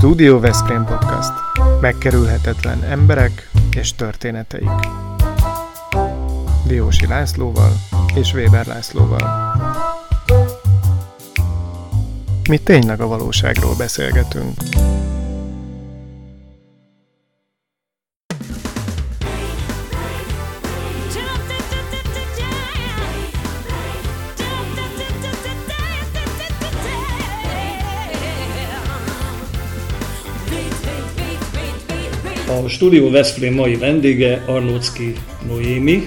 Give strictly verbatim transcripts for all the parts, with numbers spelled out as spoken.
Stúdió Veszprém Podcast. Megkerülhetetlen emberek és történeteik. Diósi Lászlóval és Véber Lászlóval. Mi tényleg a valóságról beszélgetünk. A Stúdió Veszprém mai vendége Arlóczki Noémi.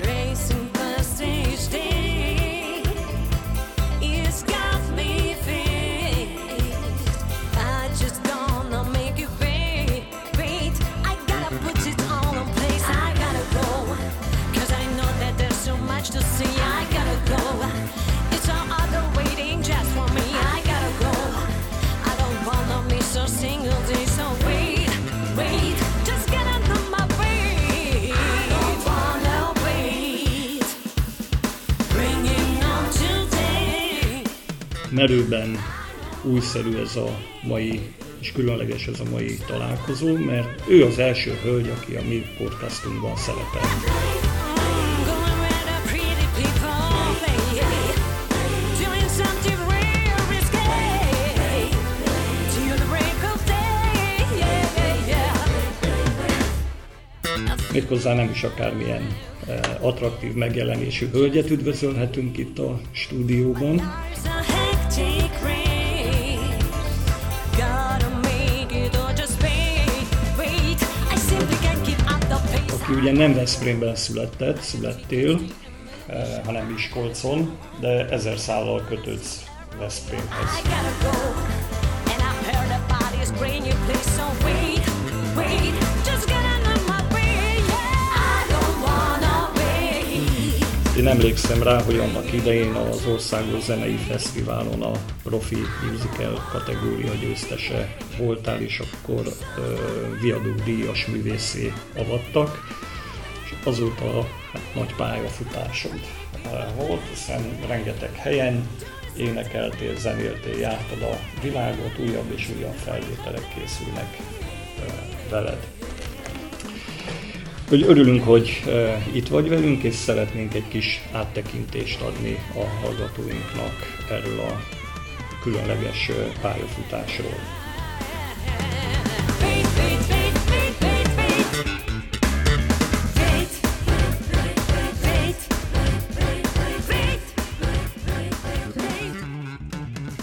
Merőben újszerű ez a mai, és különleges ez a mai találkozó, mert ő az első hölgy, aki a mi podcastunkban szerepel. Méghozzá nem is akármilyen attraktív megjelenésű hölgyet üdvözölhetünk itt a stúdióban. Ugye nem Veszprémben született, születtél, eh, hanem Miskolcon, de ezer szállal kötődsz Veszprémhez. Én emlékszem rá, hogy annak idején az Országos Zenei Fesztiválon a profi musical kategória győztese voltál, és akkor uh, Viaduk díjas művészé avattak, és azóta hát, nagy pályafutásod volt, hiszen rengeteg helyen énekeltél, zenéltél, jártad a világot, újabb és újabb felvételek készülnek uh, veled. Hogy örülünk, hogy uh, itt vagy velünk, és szeretnénk egy kis áttekintést adni a hallgatóinknak erről a különleges uh, pályafutásról.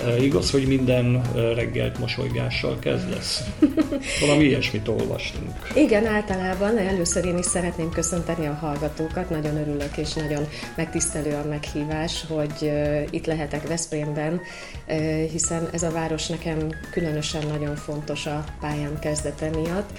Uh, igaz, hogy minden uh, reggelt mosolygással kezdesz? Valami ilyesmit olvastunk. Igen, általában. Először én is szeretném köszönteni a hallgatókat. Nagyon örülök, és nagyon megtisztelő a meghívás, hogy uh, itt lehetek Veszprémben, uh, hiszen ez a város nekem különösen nagyon fontos a pályám kezdete miatt.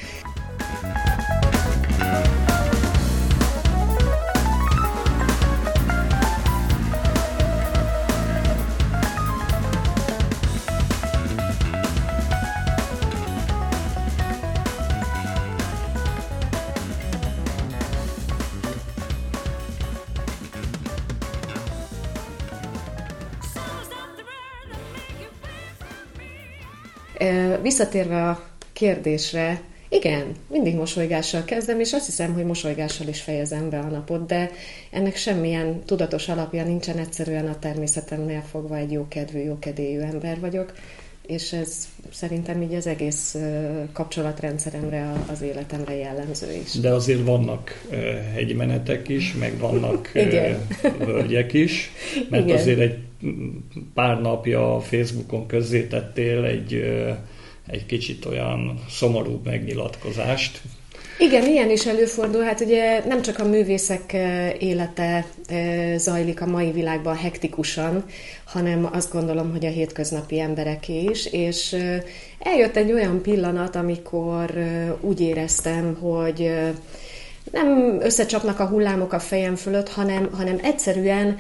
Visszatérve a kérdésre, igen, mindig mosolygással kezdem, és azt hiszem, hogy mosolygással is fejezem be a napot, de ennek semmilyen tudatos alapja nincsen, egyszerűen a természetemnél fogva egy jókedvű, jókedélyű ember vagyok, és ez szerintem így az egész kapcsolatrendszeremre, az életemre jellemző is. De azért vannak hegymenetek is, meg vannak völgyek is, mert igen. Azért egy pár napja Facebookon közzétettél egy, egy kicsit olyan szomorú megnyilatkozást. Igen, ilyen is előfordul. Hát ugye nem csak a művészek élete zajlik a mai világban hektikusan, hanem azt gondolom, hogy a hétköznapi embereké is, és eljött egy olyan pillanat, amikor úgy éreztem, hogy nem összecsapnak a hullámok a fejem fölött, hanem, hanem egyszerűen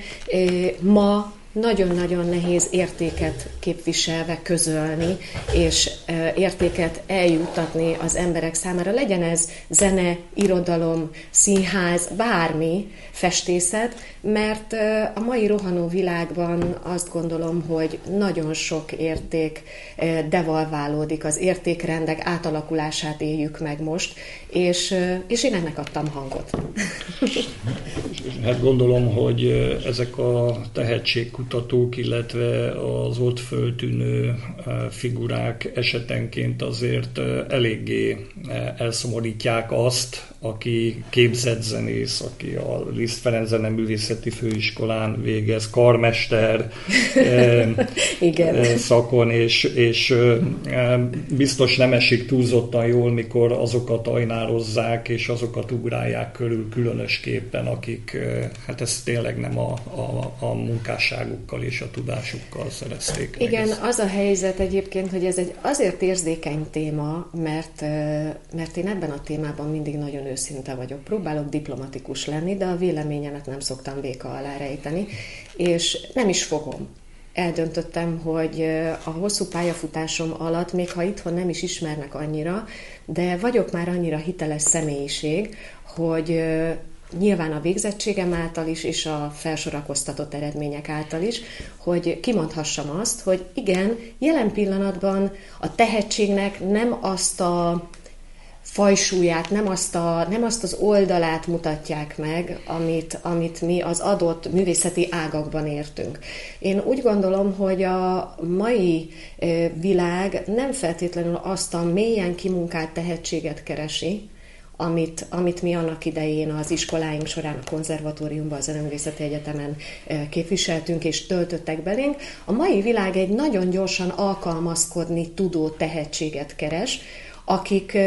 ma nagyon-nagyon nehéz értéket képviselve közölni, és értéket eljuttatni az emberek számára. Legyen ez zene, irodalom, színház, bármi, festészet, mert a mai rohanó világban azt gondolom, hogy nagyon sok érték devalválódik, az értékrendek átalakulását éljük meg most, és, és én ennek adtam hangot. Hát gondolom, hogy ezek a tehetségkutatók, kutatók, illetve az ott föltűnő figurák esetenként azért eléggé elszomorítják azt, aki képzett zenész, aki a Liszt Ferenc Zeneművészeti Főiskolán végez, karmester szakon, és, és biztos nem esik túlzottan jól, mikor azokat ajnározzák, és azokat ugrálják körül különösképpen, akik, hát ez tényleg nem a, a, a munkásságukkal és a tudásukkal szerezték. Igen, meg az a helyzet egyébként, hogy ez egy azért érzékeny téma, mert, mert én ebben a témában mindig nagyon őszinte vagyok. Próbálok diplomatikus lenni, de a véleményemet nem szoktam véka alá rejteni, és nem is fogom. Eldöntöttem, hogy a hosszú pályafutásom alatt, még ha itthon nem is ismernek annyira, de vagyok már annyira hiteles személyiség, hogy nyilván a végzettségem által is, és a felsorakoztatott eredmények által is, hogy kimondhassam azt, hogy igen, jelen pillanatban a tehetségnek nem azt a fajsúlyát, nem azt, a, nem azt az oldalát mutatják meg, amit, amit mi az adott művészeti ágakban értünk. Én úgy gondolom, hogy a mai világ nem feltétlenül azt a mélyen kimunkált tehetséget keresi, amit, amit mi annak idején az iskoláink során, a konzervatóriumban, a Zeneművészeti Egyetemen képviseltünk és töltöttek belénk. A mai világ egy nagyon gyorsan alkalmazkodni tudó tehetséget keres, akik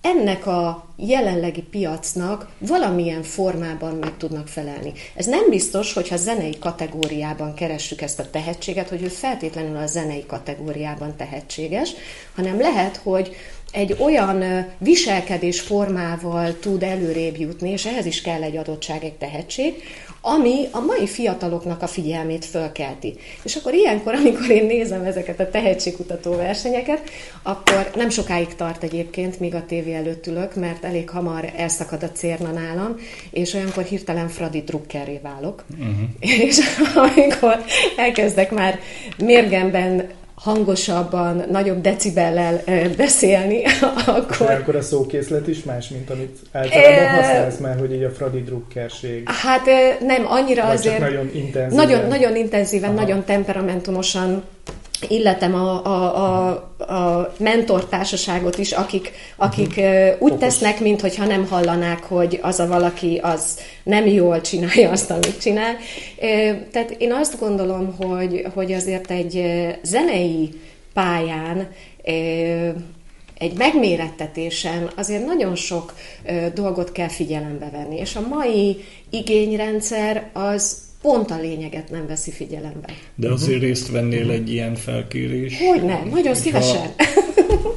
ennek a jelenlegi piacnak valamilyen formában meg tudnak felelni. Ez nem biztos, hogyha zenei kategóriában keressük ezt a tehetséget, hogy ő feltétlenül a zenei kategóriában tehetséges, hanem lehet, hogy egy olyan viselkedés formával tud előrébb jutni, és ehhez is kell egy adottság, egy tehetség, ami a mai fiataloknak a figyelmét fölkelti. És akkor ilyenkor, amikor én nézem ezeket a tehetségkutató versenyeket, akkor nem sokáig tart egyébként, míg a tévé előtt ülök, mert elég hamar elszakad a cérna nálam, és olyankor hirtelen Fradi drukkerré válok. Uh-huh. És amikor elkezdek már mérgemben hangosabban, nagyobb decibellel beszélni, akkor... De akkor a szókészlet is más, mint amit általában e... használsz már, hogy így a Fradi drukkerség. Hát nem, annyira vagy azért... nagyon intenzíven. Nagyon, nagyon intenzíven, aha, nagyon temperamentumosan illetem a, a, a, a mentortársaságot is, akik, akik uh-huh. úgy Fokos. tesznek, mintha nem hallanák, hogy az a valaki az nem jól csinálja azt, amit csinál. Tehát én azt gondolom, hogy, hogy azért egy zenei pályán, egy megmérettetésen azért nagyon sok dolgot kell figyelembe venni. És a mai igényrendszer az pont a lényeget nem veszi figyelembe. De azért részt vennél egy ilyen felkérés? Hogyne, nagyon szívesen.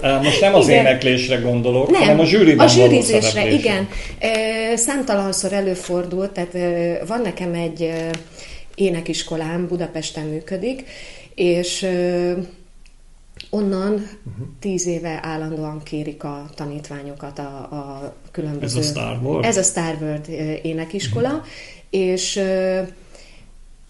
Ha, most nem az igen. éneklésre gondolok, nem, hanem a zsűriben a zsűrizésre, igen. Számtalanszor előfordult, tehát van nekem egy énekiskolám, Budapesten működik, és onnan tíz éve állandóan kérik a tanítványokat a, a különböző... Ez a Starboard? Ez a Starboard énekiskola, és...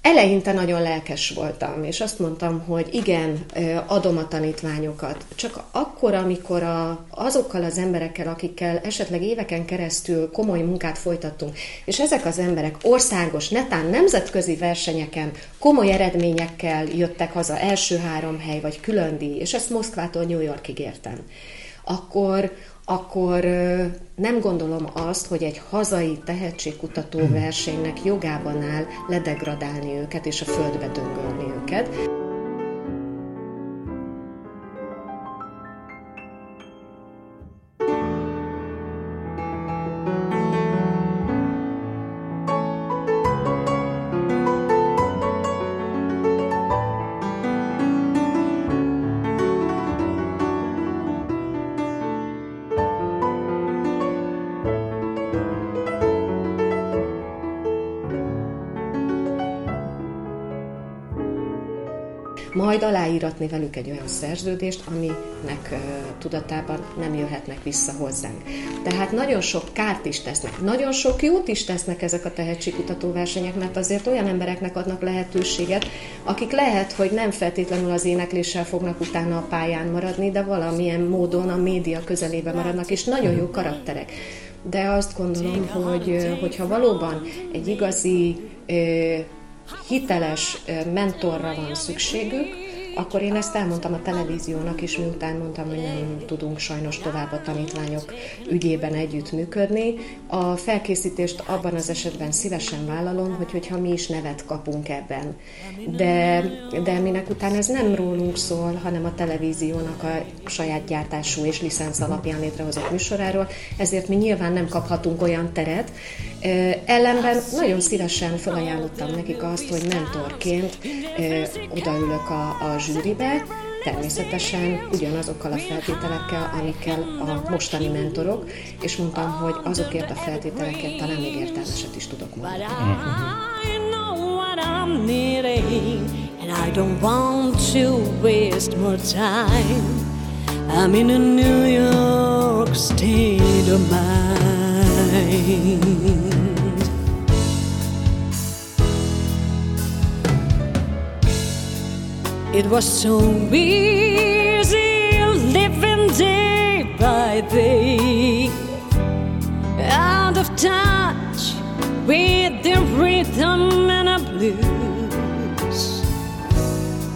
Eleinte nagyon lelkes voltam, és azt mondtam, hogy igen, adom a tanítványokat. Csak akkor, amikor a, azokkal az emberekkel, akikkel esetleg éveken keresztül komoly munkát folytattunk, és ezek az emberek országos, netán nemzetközi versenyeken komoly eredményekkel jöttek haza, első három hely, vagy külön díj, és ezt Moszkvától New Yorkig értem, akkor... akkor nem gondolom azt, hogy egy hazai tehetségkutató versenynek jogában áll ledegradálni őket és a földbe döngölni őket. majd aláíratni velük egy olyan szerződést, aminek tudatában nem jöhetnek vissza hozzánk. Tehát nagyon sok kárt is tesznek, nagyon sok jót is tesznek ezek a tehetségkutatóversenyek, mert azért olyan embereknek adnak lehetőséget, akik lehet, hogy nem feltétlenül az énekléssel fognak utána a pályán maradni, de valamilyen módon a média közelébe maradnak, és nagyon jó karakterek. De azt gondolom, hogy hogyha valóban egy igazi, hiteles mentorra van szükségük, akkor én ezt elmondtam a televíziónak is, miután mondtam, hogy nem tudunk sajnos tovább a tanítványok ügyében együttműködni. A felkészítést abban az esetben szívesen vállalom, hogy, hogyha mi is nevet kapunk ebben. De, de minek után ez nem rólunk szól, hanem a televíziónak a saját gyártású és licenc alapján létrehozott műsoráról, ezért mi nyilván nem kaphatunk olyan teret. Ellenben nagyon szívesen felajánlottam nekik azt, hogy mentorként odaülök a, a zsűribe, természetesen ugyanazokkal a feltételekkel, amikkel a mostani mentorok, és mondtam, hogy azokért a feltételekért talán még értelmeset is tudok mondani. It was so easy living day by day, out of touch with the rhythm and the blues.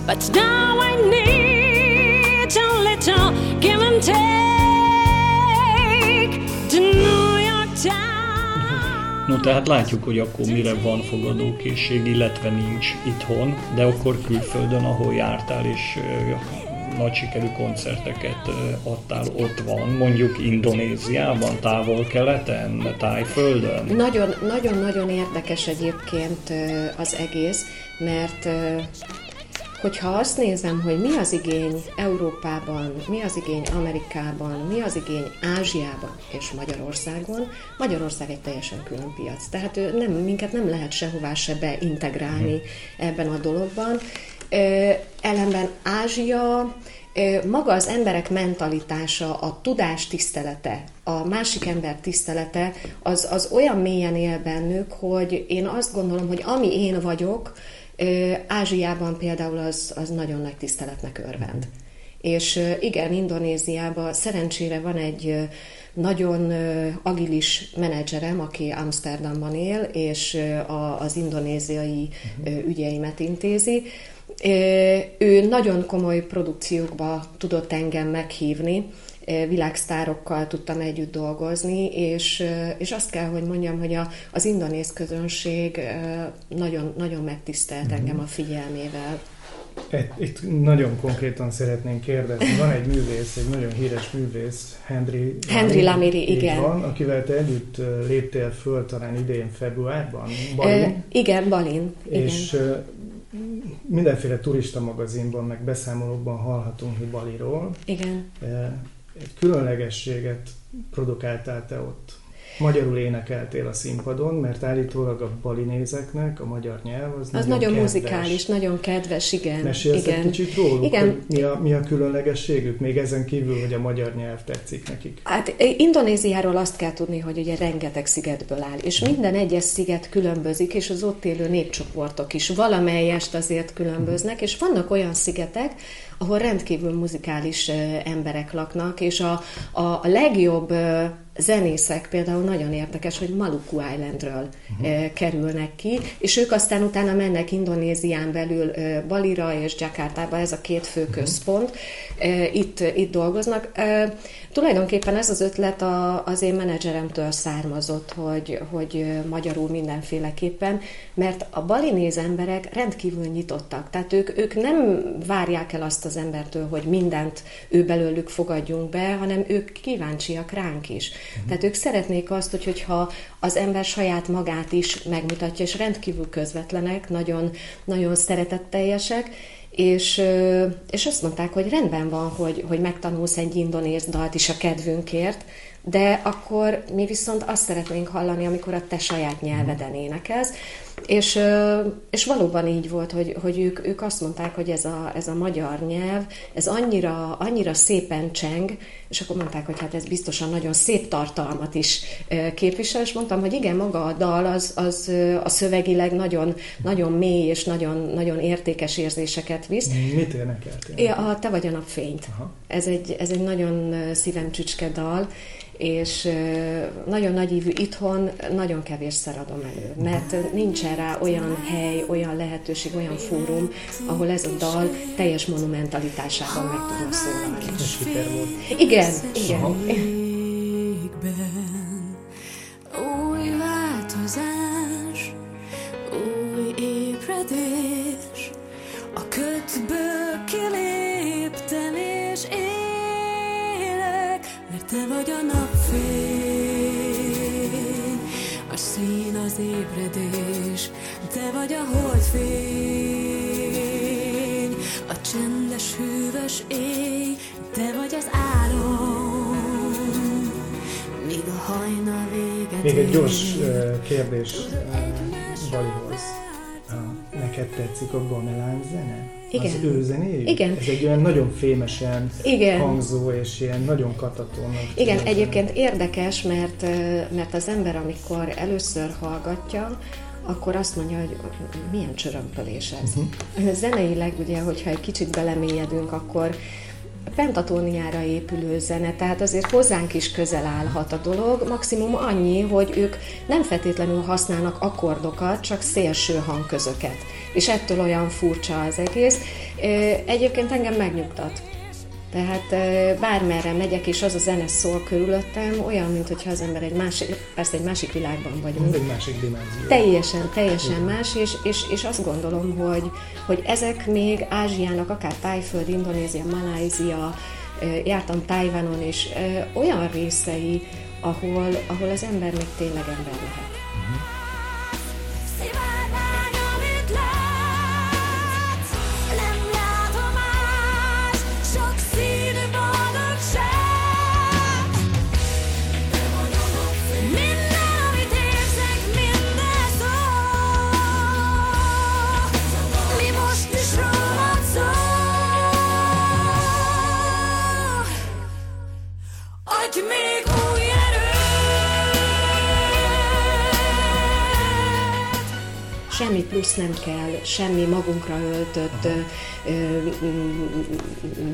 But now I need a little give and take to New York town. No, tehát látjuk, hogy akkor mire van fogadókészség, illetve nincs itthon, de akkor külföldön, ahol jártál és nagy sikerű koncerteket adtál, ott van, mondjuk Indonéziában, távol-keleten, Tájföldön? Nagyon, nagyon, nagyon érdekes egyébként az egész, mert hogyha azt nézem, hogy mi az igény Európában, mi az igény Amerikában, mi az igény Ázsiában és Magyarországon, Magyarország egy teljesen külön piac. Tehát ő nem, minket nem lehet sehová se beintegrálni ebben a dologban. Ö, ellenben Ázsia, ö, maga az emberek mentalitása, a tudás tisztelete, a másik ember tisztelete, az, az olyan mélyen él bennük, hogy én azt gondolom, hogy ami én vagyok, ö, Ázsiában például az, az nagyon nagy tiszteletnek örvend. És igen, Indonéziában szerencsére van egy nagyon agilis menedzserem, aki Amsterdamban él, és a, az indonéziai ügyeimet intézi. Ő nagyon komoly produkciókba tudott engem meghívni, világsztárokkal tudtam együtt dolgozni, és, és azt kell, hogy mondjam, hogy a, az indonéz közönség nagyon, nagyon megtisztelt engem a figyelmével. Itt nagyon konkrétan szeretnénk kérdezni. Van egy művész, egy nagyon híres művész, Hendri, Hendri Lamiri, igen. Van, akivel te együtt léptél föl talán idén februárban, Balin. Ö, igen, Balin. És igen. Mindenféle turista magazinban, meg beszámolókban hallhatunk, hogy Baliról. Igen. Egy különlegességet produkáltál te ott. Magyarul énekeltél a színpadon, mert állítólag a balinézeknek a magyar nyelv az, az nagyon, nagyon kedves. Muzikális, nagyon kedves, igen. Mesélsz egy kicsit róluk, igen. Mi a, mi a különlegességük, még ezen kívül, hogy a magyar nyelv tetszik nekik? Hát Indonéziáról azt kell tudni, hogy ugye rengeteg szigetből áll, és minden egyes sziget különbözik, és az ott élő népcsoportok is valamelyest azért különböznek, és vannak olyan szigetek, ahol rendkívül muzikális emberek laknak, és a, a, a legjobb zenészek például nagyon érdekes, hogy Maluku Islandről uh-huh. kerülnek ki, és ők aztán utána mennek Indonézián belül Balira és Jakartába, ez a két fő központ, uh-huh. itt, itt dolgoznak. Tulajdonképpen ez az ötlet az én menedzseremtől származott, hogy, hogy magyarul mindenféleképpen, mert a balinéz emberek rendkívül nyitottak, tehát ők, ők nem várják el azt az embertől, hogy mindent ő belőlük fogadjunk be, hanem ők kíváncsiak ránk is. Tehát ők szeretnék azt, hogy, hogyha az ember saját magát is megmutatja, és rendkívül közvetlenek, nagyon, nagyon szeretetteljesek, és, és azt mondták, hogy rendben van, hogy, hogy megtanulsz egy indonéz dalt is a kedvünkért, de akkor mi viszont azt szeretnénk hallani, amikor a te saját nyelveden énekelsz. És, és valóban így volt, hogy, hogy ők, ők azt mondták, hogy ez a, ez a magyar nyelv, ez annyira, annyira szépen cseng, és akkor mondták, hogy hát ez biztosan nagyon szép tartalmat is képvisel, és mondtam, hogy igen, maga a dal az, az a szövegileg nagyon, nagyon mély és nagyon, nagyon értékes érzéseket visz. Mit énekeltél? A Te vagy a napfényt. Ez egy, ez egy nagyon szívemcsücske dal, és nagyon nagy ívű itthon, nagyon kevésszer adom elő, mert nincsen rá olyan hely, olyan lehetőség, olyan fórum, ahol ez a dal teljes monumentalitásában meg tudna szólalni. Igen, igen. Aha. Új változás, új ébredés, a kötből kiléptem és élek, mert te vagy a napfény, a szín az ébredés, te vagy a holdfény, a csendes hűvös éj, te vagy az áron, míg a hajna véget ér. Még egy gyors uh, kérdés uh, Balihoz. Uh, neked tetszik a gamelán zene? Igen. Az ő zenéjük? Igen. Ez egy olyan nagyon fémesen igen. hangzó és ilyen nagyon katatónak. Igen, tűnik. Egyébként érdekes, mert, mert az ember, amikor először hallgatja, akkor azt mondja, hogy milyen csörömpölés ez. Uh-huh. Zeneileg ugye, hogyha egy kicsit belemélyedünk, akkor pentatóniára épülő zene, tehát azért hozzánk is közel állhat a dolog, maximum annyi, hogy ők nem feltétlenül használnak akkordokat, csak szélső hangközöket. És ettől olyan furcsa az egész. Egyébként engem megnyugtat. Tehát bármerre megyek, és az a zene szól körülöttem, olyan, mintha az ember egy másik, persze egy másik világban vagyunk. Egy másik dimenzió. Teljesen, teljesen más, és, és, és azt gondolom, hogy, hogy ezek még Ázsiának, akár Tájföld, Indonézia, Malajzia, jártam Tajvanon is, olyan részei, ahol, ahol az ember még tényleg ember lehet. Semmi plusz nem kell, semmi magunkra öltött ö, ö,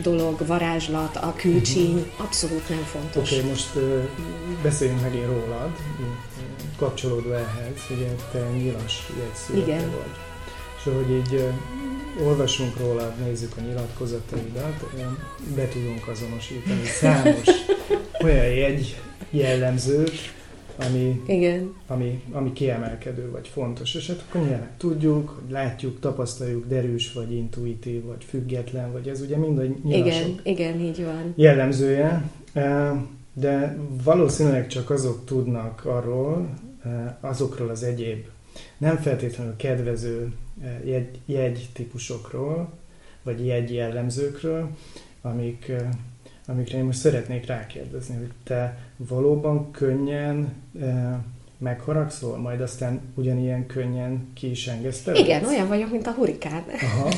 dolog, varázslat, a külcsíny, abszolút nem fontos. Oké, okay, most ö, beszéljünk megint rólad, kapcsolódva ehhez, ugye te nyilas jegyszülete vagy. És ahogy így ö, olvasunk rólad, nézzük a nyilatkozataidat, be tudunk azonosítani számos olyan egy jellemzőt, Ami, ami, ami kiemelkedő vagy fontos. És hát akkor nyilván tudjuk, látjuk, tapasztaljuk, derűs vagy intuitív vagy független, vagy ez ugye mind a nyilasok igen, így van. Jellemzője, de valószínűleg csak azok tudnak arról, azokról az egyéb nem feltétlenül kedvező jegy, jegy típusokról, vagy jegy jellemzőkről, amik, amikre én most szeretnék rákérdezni, hogy te valóban könnyen eh, megharagszol, majd aztán ugyanilyen könnyen ki is engeszteled? Igen, olyan vagyok, mint a hurikán. Aha.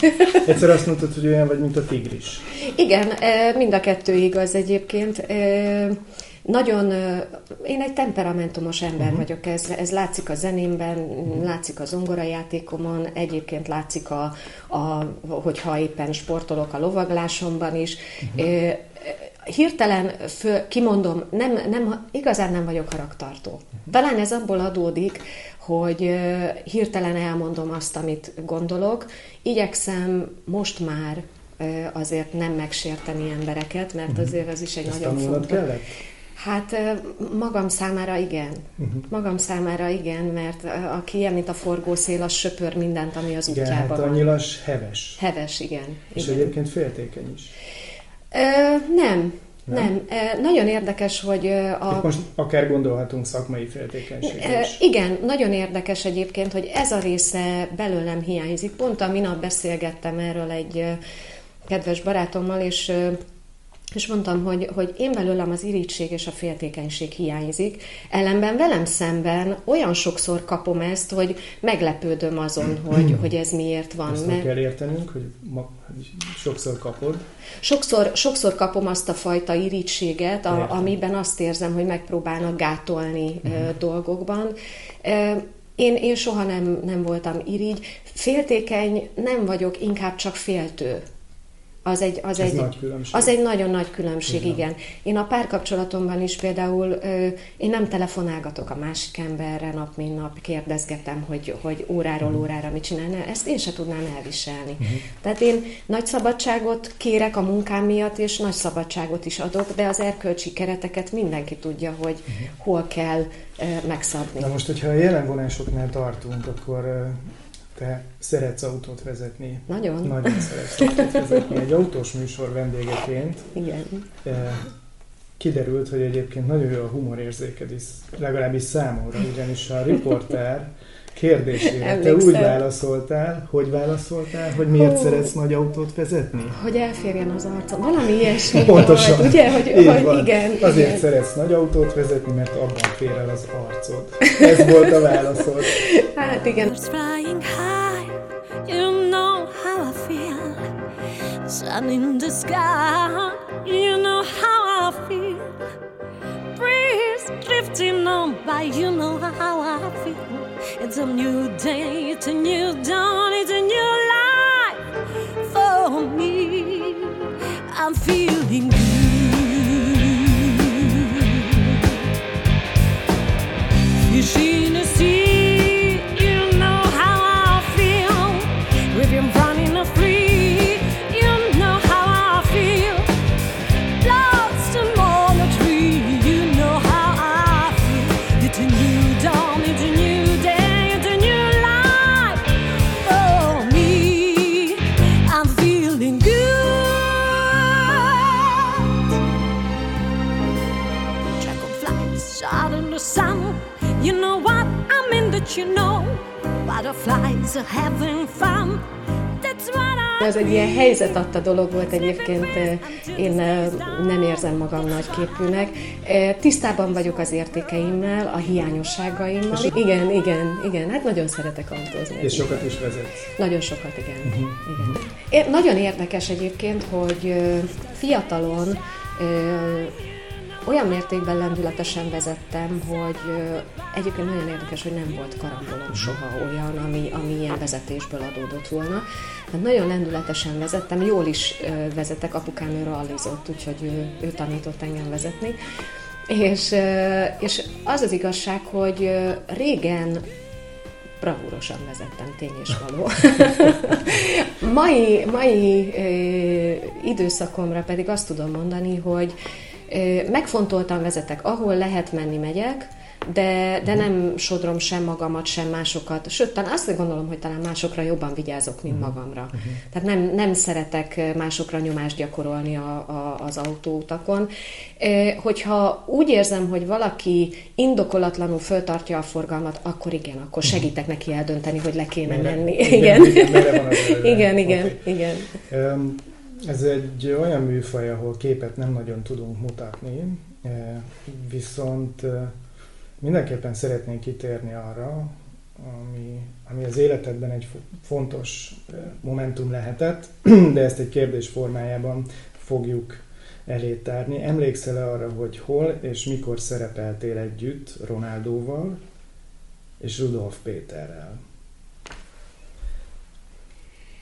Egyszer azt mondtad, hogy olyan vagy, mint a tigris. Igen, mind a kettő igaz egyébként. Nagyon, én egy temperamentumos ember uh-huh. vagyok, ez, ez látszik a zenémben, uh-huh. látszik a zongorajátékomon, egyébként látszik, a, a, hogyha éppen sportolok a lovaglásomban is. Uh-huh. Hirtelen föl, kimondom, nem, nem, igazán nem vagyok haragtartó. Uh-huh. Talán ez abból adódik, hogy hirtelen elmondom azt, amit gondolok. Igyekszem most már azért nem megsérteni embereket, mert azért ez is egy uh-huh. nagyon fontos... Hát magam számára igen. Uh-huh. Magam számára igen, mert aki ilyen, mint a forgószél, az söpör mindent, ami az útjában van. Igen, hát a nyilas heves. Heves, igen. És igen. Egyébként féltékeny is. Ö, nem. Nem. nem. E, nagyon érdekes, hogy... A... Most akár gondolhatunk szakmai féltékenységre is. E, igen, nagyon érdekes egyébként, hogy ez a része belőlem hiányzik. Pont a minap beszélgettem erről egy kedves barátommal, és... És mondtam, hogy, hogy én belőlem az irigység és a féltékenység hiányzik, ellenben velem szemben olyan sokszor kapom ezt, hogy meglepődöm azon, hogy, hogy ez miért van. Ezt meg kell értenünk, hogy ma, sokszor kapod. Sokszor, sokszor kapom azt a fajta irigységet, a, amiben azt érzem, hogy megpróbálnak gátolni uh-huh. dolgokban. Én, én soha nem, nem voltam irigy. Féltékeny nem vagyok, inkább csak féltő. Az egy, az, egy, az egy nagyon nagy különbség, igen. igen. Én a párkapcsolatomban is például, ö, én nem telefonálgatok a másik emberre nap, mint nap, kérdezgetem, hogy, hogy óráról mm. órára mit csinálna, ezt én se tudnám elviselni. Mm. Tehát én nagy szabadságot kérek a munkám miatt, és nagy szabadságot is adok, de az erkölcsi kereteket mindenki tudja, hogy mm. hol kell ö, megszabni. Na most, hogyha a jelen vonásoknál tartunk, akkor... Ö, te szeretsz autót vezetni. Nagyon. Nagyon szeretsz autót vezetni. Egy autós műsor vendégeként. Igen. Eh, kiderült, hogy egyébként nagyon jó a humorérzéked is, legalábbis számomra, ugyanis a riporter kérdésére emlékszem. Te úgy válaszoltál, hogy válaszoltál, hogy miért oh. szeretsz nagy autót vezetni? Hogy elférjen az arcom. Valami ilyesmi. Pontosan. Volt, ugye? Hogy, hogy van. Igen. Azért igen. szeretsz nagy autót vezetni, mert abban fér el az arcod. Ez volt a válaszod. Hát igen. Drifting on by, you know how I feel. It's a new day, it's a new dawn, it's a new life for me. I'm feeling good. Fishing the sea, you know how I feel. We've been running a free. You know, butterflies are having fun. That's what I mean. Ez egy ilyen helyzet adta dolog volt egyébként, én nem érzem magam nagyképűnek. Tisztában vagyok az értékeimmel, a hiányosságaimmal. Igen, igen, igen, hát nagyon szeretek autózni. És sokat is vezetsz. Nagyon sokat, igen. Uh-huh. igen. É, nagyon érdekes egyébként, hogy fiatalon olyan mértékben lendületesen vezettem, hogy ö, egyébként nagyon érdekes, hogy nem volt karambolom soha olyan, ami, ami ilyen vezetésből adódott volna. Hát nagyon lendületesen vezettem, jól is ö, vezetek, apukám ő rallizott, úgyhogy ő, ő tanított engem vezetni. És, ö, és az az igazság, hogy ö, régen bravúrosan vezettem, tény és való. mai mai ö, időszakomra pedig azt tudom mondani, hogy megfontoltan vezetek, ahol lehet menni, megyek, de, de nem sodrom sem magamat, sem másokat. Sőt, talán azt gondolom, hogy talán másokra jobban vigyázok, mint magamra. Uh-huh. Tehát nem, nem szeretek másokra nyomást gyakorolni a, a, az autóutakon. Hogyha úgy érzem, hogy valaki indokolatlanul föltartja a forgalmat, akkor igen, akkor segítek neki eldönteni, hogy le kéne mere, menni. Igen, igen, igen, igen, igen, okay. igen. Um, Ez egy olyan műfaj, ahol képet nem nagyon tudunk mutatni, viszont mindenképpen szeretnénk kitérni arra, ami, ami az életedben egy fontos momentum lehetett, de ezt egy kérdés formájában fogjuk elé tárni. Emlékszel-e arra, hogy hol és mikor szerepeltél együtt Ronaldóval és Rudolf Péterrel?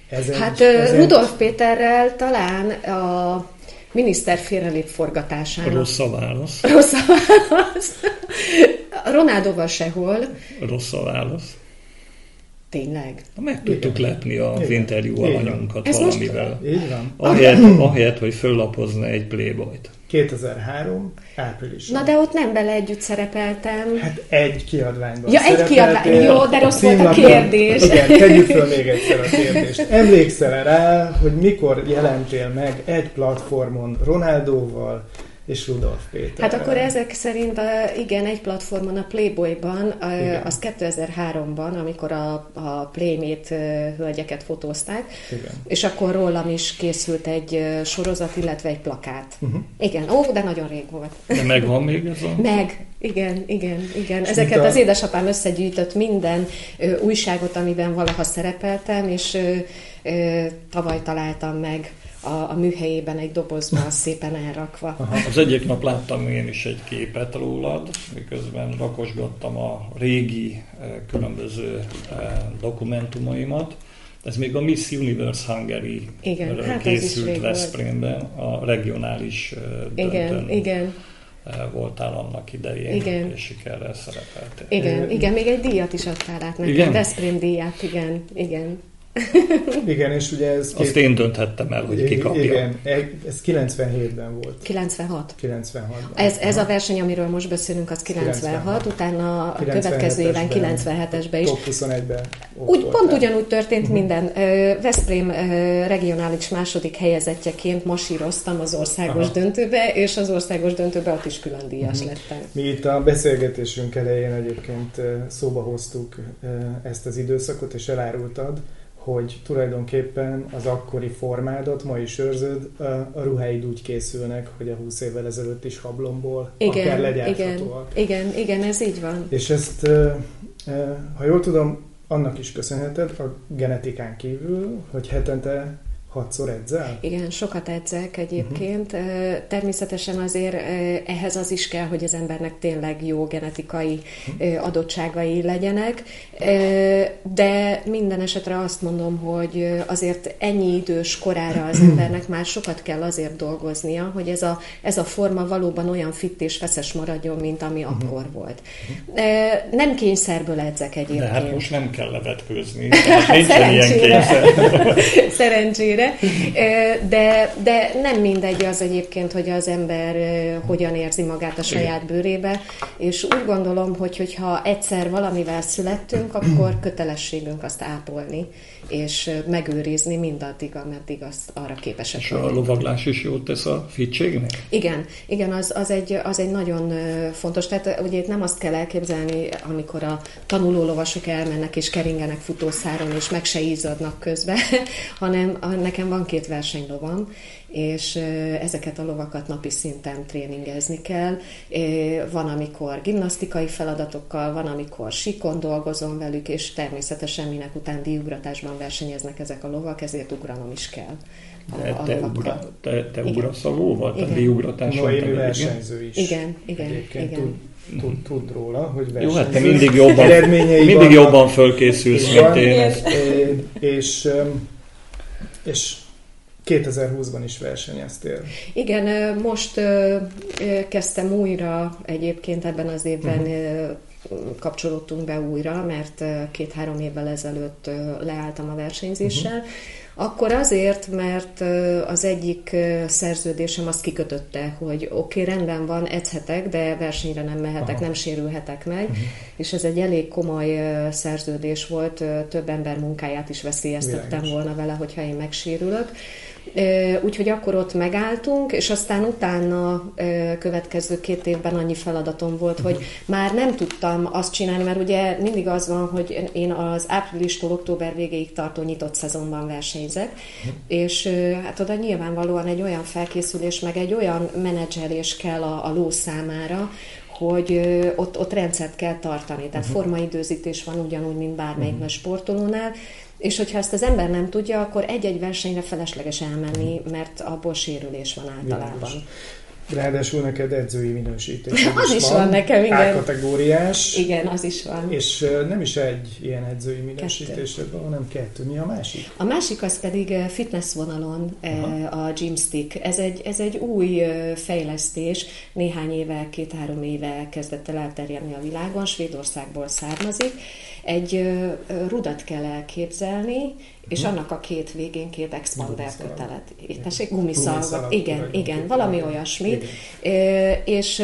Ezen, hát ezen... Rudolf Péterrel talán a miniszter félrelép forgatásának. Rossz a válasz. Rossz a válasz. Ronaldóval sehol. Rossz a válasz. Tényleg? Meg tudtuk lepni az interjú alanyunkat valamivel. Így van. Ahelyett, ahelyett, hogy föllapozna egy Playboyt. kétezer-három április. Na de ott nem bele együtt szerepeltem. Hát egy kiadványban ja, szerepeltél. Egy kiadvány. Jó, de rossz volt a kérdés. Igen, tegyük föl még egyszer a kérdést. Emlékszel rá, hogy mikor jelentél meg egy platformon Ronaldóval és Rudolf Péter. Hát akkor ezek szerint igen, egy platformon, a Playboy-ban, igen. Az kétezer-háromban, amikor a, a Playmate hölgyeket fotózták, igen. És akkor rólam is készült egy sorozat, illetve egy plakát. Uh-huh. Igen, ó, de nagyon rég volt. De megvan még ez a... Meg, igen, igen, igen. Ezeket a... az édesapám összegyűjtött minden ö, újságot, amiben valaha szerepeltem, és ö, ö, tavaly találtam meg A, a műhelyében egy dobozban szépen elrakva. Aha, az egyik nap láttam én is egy képet rólad, miközben rakosgattam a régi különböző dokumentumaimat. Ez még a Miss Universe Hungary hát készült Veszprémben, a regionális döntőn. Igen, igen. Voltál annak idején, igen. És sikerrel szerepeltél. Igen, igen, még egy díjat is adtál át nekem, Veszprém díját, igen, igen. Igen, és ugye ez... Azt két... én dönthettem el, hogy ki kapja. Igen, ez kilencvenhétben volt. kilencvenhat kilencvenhatban. Ez, ez a verseny, amiről most beszélünk, az kilencvenhat, kilencvenhat. Utána a következő éven kilencvenhetesben is. huszonegyben. Úgy, pont ugyanúgy történt uh-huh. minden. Veszprém regionális második helyezettjeként masíroztam az országos Aha. döntőbe, és az országos döntőbe ott is külön díjas uh-huh. lettem. Mi itt a beszélgetésünk elején egyébként szóba hoztuk ezt az időszakot, és elárultad, hogy tulajdonképpen az akkori formádat ma is őrzöd, a ruháid úgy készülnek, hogy a húsz évvel ezelőtt is hablomból igen, akár legyárthatóak. Igen, igen, igen, ez így van. És ezt, ha jól tudom, annak is köszönheted a genetikán kívül, hogy hetente hatszor edzel? Igen, sokat edzek egyébként. Uh-huh. Természetesen azért ehhez az is kell, hogy az embernek tényleg jó genetikai uh-huh. adottságai legyenek, de minden esetre azt mondom, hogy azért ennyi idős korára az embernek már sokat kell azért dolgoznia, hogy ez a, ez a forma valóban olyan fit és feszes maradjon, mint ami uh-huh. akkor volt. Nem kényszerből edzek egyébként. De hát most nem kell levetkőzni. Nincsen ilyen kényszer. Szerencsére. De, de nem mindegy az egyébként, hogy az ember hogyan érzi magát a saját bőrébe, és úgy gondolom, hogy hogyha egyszer valamivel születtünk, akkor kötelességünk azt ápolni, és megőrizni mindaddig, ameddig azt arra képesek. És a lovaglás is jót tesz a fittségnek? Igen, igen, az, az, egy, az egy nagyon fontos, tehát ugye itt nem azt kell elképzelni, amikor a tanuló lovasok elmennek és keringenek futószáron, és meg se ízadnak közben, hanem nekem van két versenylovam, és ezeket a lovakat napi szinten tréningezni kell. Van, amikor gimnasztikai feladatokkal, van, amikor síkon dolgozom velük, és természetesen minek után díjugratásban versenyeznek ezek a lovak, ezért ugranom is kell. De te, ugra, te, te ugrasz a lóval? Tehát díjugratáson? Noémi versenyző is. Igen, igen, egyébként igen. Tud, tud róla, hogy versenyző. Jó, hát te mindig jobban, mindig jobban fölkészülsz, igen, mint én. Ezt. És... És kétezer-húszban is versenyeztél. Igen, most kezdtem újra, egyébként ebben az évben uh-huh. kapcsolódtunk be újra, mert két-három évvel ezelőtt leálltam a versenyzéssel. Uh-huh. Akkor azért, mert az egyik szerződésem azt kikötötte, hogy oké, okay, rendben van, edzhetek, de versenyre nem mehetek, Aha. nem sérülhetek meg, uh-huh. és ez egy elég komoly szerződés volt, több ember munkáját is veszélyeztettem Világos. volna vele, hogyha én megsérülök. Úgyhogy akkor ott megálltunk, és aztán utána következő két évben annyi feladatom volt, hogy már nem tudtam azt csinálni, mert ugye mindig az van, hogy én az áprilistól október végéig tartó nyitott szezonban versenyzek, és hát oda nyilvánvalóan egy olyan felkészülés, meg egy olyan menedzselés kell a, a ló számára, hogy ott, ott rendszert kell tartani. Tehát uh-huh. formaidőzítés van ugyanúgy, mint bármelyik uh-huh. sportolónál, és hogyha ezt az ember nem tudja, akkor egy-egy versenyre felesleges elmenni, mert abból sérülés van általában. Ráadásul neked edzői minősítés. Az is van, van nekem, igen. A-kategóriás. Igen, az is van. És nem is egy ilyen edzői minősítésed van, hanem kettő. Mi a másik? A másik az pedig fitness vonalon Aha. a Gymstick. Ez egy, ez egy új fejlesztés. Néhány éve, két-három éve kezdett el elterjedni a világon. Svédországból származik. Egy rudat kell elképzelni, és annak a két végén két expander kötelet. Tessék, gumiszalgat. Igen, igen, valami olyasmi. És,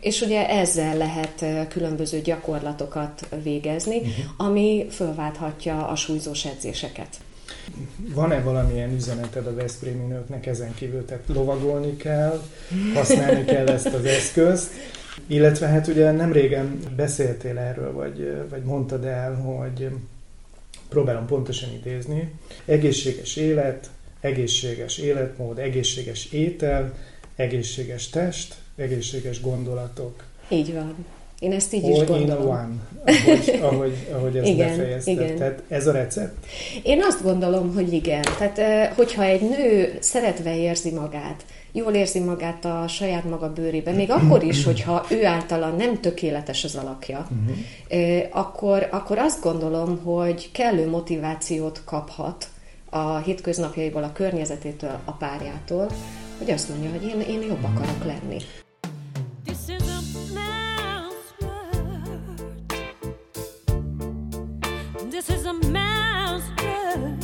és ugye ezzel lehet különböző gyakorlatokat végezni, ami fölválthatja a súlyzós edzéseket. Van-e valamilyen üzeneted a veszprémi nőknek ezen kívül? Tehát lovagolni kell, használni kell ezt az eszközt, illetve hát ugye nem régen beszéltél erről, vagy, vagy mondtad el, hogy próbálom pontosan idézni. Egészséges élet, egészséges életmód, egészséges étel, egészséges test, egészséges gondolatok. Így van. Én ezt így all is gondolom. All in one, ahogy, ahogy, ahogy ezt igen, befejezted. Igen. Tehát ez a recept? Én azt gondolom, hogy igen. Tehát hogyha egy nő szeretve érzi magát, jól érzi magát a saját maga bőrében, még akkor is, hogyha ő általa nem tökéletes az alakja, uh-huh. akkor, akkor azt gondolom, hogy kellő motivációt kaphat a hétköznapjaiból, a környezetétől, a párjától, hogy azt mondja, hogy én, én jobb akarok lenni. This is a man's world,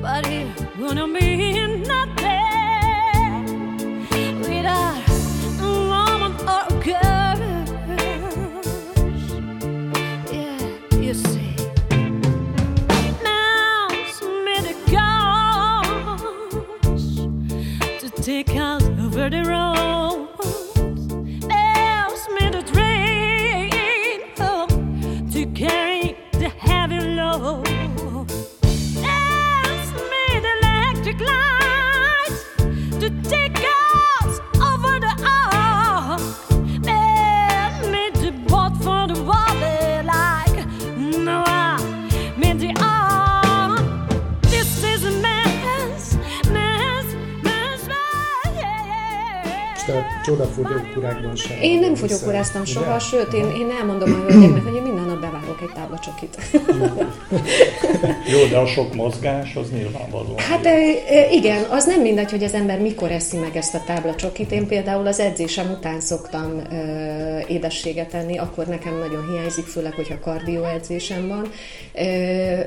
but it wouldn't mean nothing without a woman or a girl. Yeah, you see, now's many goals to take us over the road. Csodafogyókúrákban sem. Én nem fogyókúráztam soha, sőt, én, én elmondom a hölgyeknek, hogy én minden nap bevárok egy táblacsokit. Jó, de a sok mozgás, az nyilvánvalóan. Hát igen, az nem mindegy, hogy az ember mikor eszi meg ezt a táblacsokit. Én például az edzésem után szoktam ö, édességet enni, akkor nekem nagyon hiányzik, főleg, hogyha kardioedzésem van. Ö,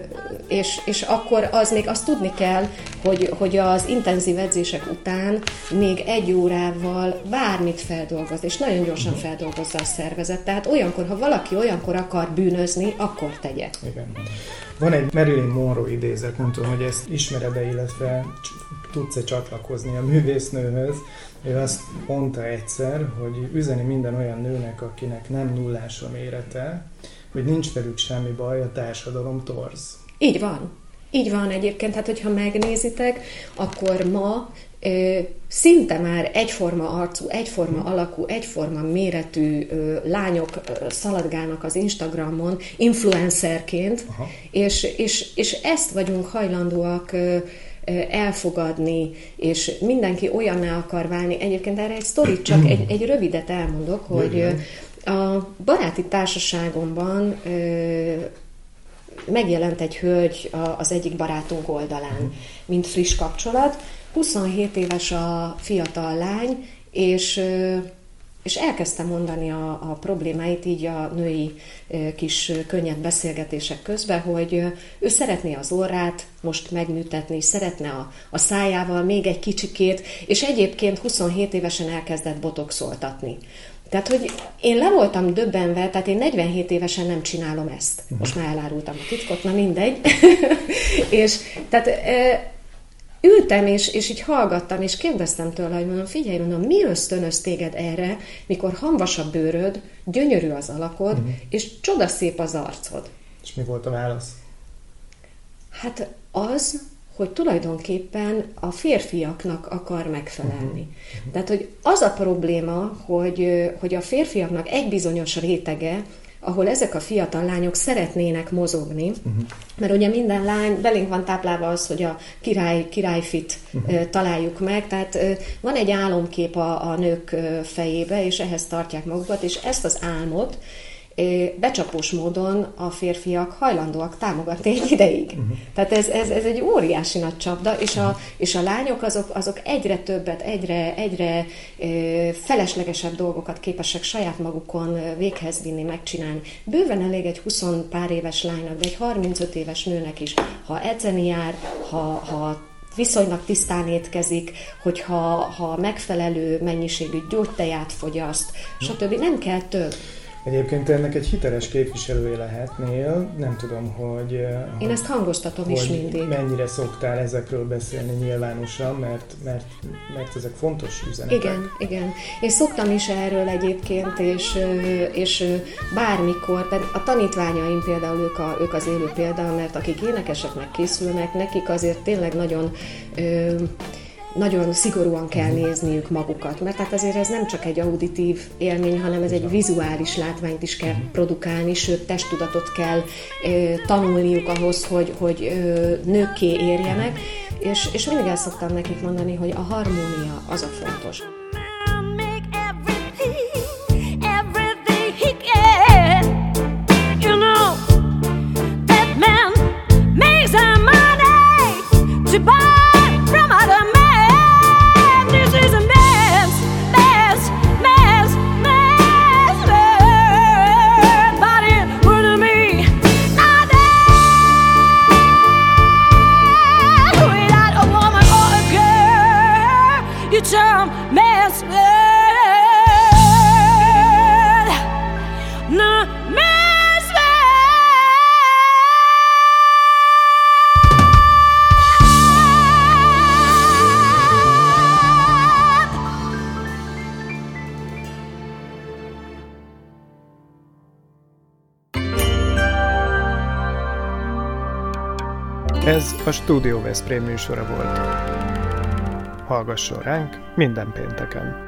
és, és akkor az még azt tudni kell, hogy, hogy az intenzív edzések után még egy órával bármit feldolgoz, és nagyon gyorsan feldolgozza a szervezet. Tehát olyankor, ha valaki olyankor akar bűnözni, akkor tegye. Igen. Van egy Marilyn Monroe idézet, nem tudom, hogy ezt ismered-e, illetve tudsz-e csatlakozni a művésznőhöz. Ő azt mondta egyszer, hogy üzeni minden olyan nőnek, akinek nem nullás a mérete, hogy nincs velük semmi baj, a társadalom torz. Így van. Így van egyébként. Hát, hogyha megnézitek, akkor ma ö, szinte már egyforma arcú, egyforma alakú, egyforma méretű ö, lányok ö, szaladgálnak az Instagramon influencerként, és, és, és ezt vagyunk hajlandóak ö, elfogadni, és mindenki olyanná akar válni. Egyébként erre egy sztorit, csak egy, egy rövidet elmondok, hogy ö, a baráti társaságomban ö, megjelent egy hölgy az egyik barátunk oldalán, mint friss kapcsolat. huszonhét éves a fiatal lány, és, és elkezdte mondani a, a problémáit így a női kis könnyed beszélgetések közben, hogy ő szeretné az orrát most megműtetni, szeretne a, a szájával még egy kicsikét, és egyébként huszonhét évesen elkezdett botoxoltatni. Tehát, hogy én le voltam döbbenve, tehát én negyvenhét évesen nem csinálom ezt. Most már elárultam a titkot, na mindegy. És tehát e, ültem, és, és így hallgattam, és kérdeztem tőle, hogy mondom, figyelj, mondom, mi ösztönöz téged erre, mikor hamvas a bőröd, gyönyörű az alakod, uh-huh. és csodaszép az arcod. És mi volt a válasz? Hát az, hogy tulajdonképpen a férfiaknak akar megfelelni. Tehát, hogy az a probléma, hogy, hogy a férfiaknak egy bizonyos rétege, ahol ezek a fiatal lányok szeretnének mozogni, uh-huh. mert ugye minden lány, belénk van táplálva az, hogy a király, királyfit uh-huh. találjuk meg, tehát van egy álomkép a, a nők fejébe, és ehhez tartják magukat, és ezt az álmot becsapós módon a férfiak hajlandóak támogatni egy ideig. Uh-huh. Tehát ez, ez, ez egy óriási nagy csapda, és a, és a lányok azok, azok egyre többet, egyre, egyre feleslegesebb dolgokat képesek saját magukon véghez vinni, megcsinálni. Bőven elég egy húsz pár éves lánynak, de egy harmincöt éves nőnek is, ha edzeni jár, ha, ha viszonylag tisztán étkezik, hogyha ha megfelelő mennyiségű gyógyteját fogyaszt, stb. Nem kell több. Egyébként ennek egy hiteles képviselője lehetnél, nem tudom, hogy... Én ezt hangoztatom hogy is mindig. Mennyire szoktál ezekről beszélni nyilvánosan, mert, mert, mert ezek fontos üzenetek. Igen, igen. Én szoktam is erről egyébként, és, és bármikor, a tanítványaim például, ők, a, ők az élő példa, mert akik énekeseknek készülnek, nekik azért tényleg nagyon... Ö, nagyon szigorúan kell nézniük magukat, mert hát azért ez nem csak egy auditív élmény, hanem ez egy vizuális látványt is kell produkálni, sőt testtudatot kell ö, tanulniuk ahhoz, hogy, hogy ö, nőkké érjenek, és, és mindig el szoktam nekik mondani, hogy a harmónia az a fontos. Ez a Stúdió Veszprém műsora volt. Hallgasson ránk minden pénteken!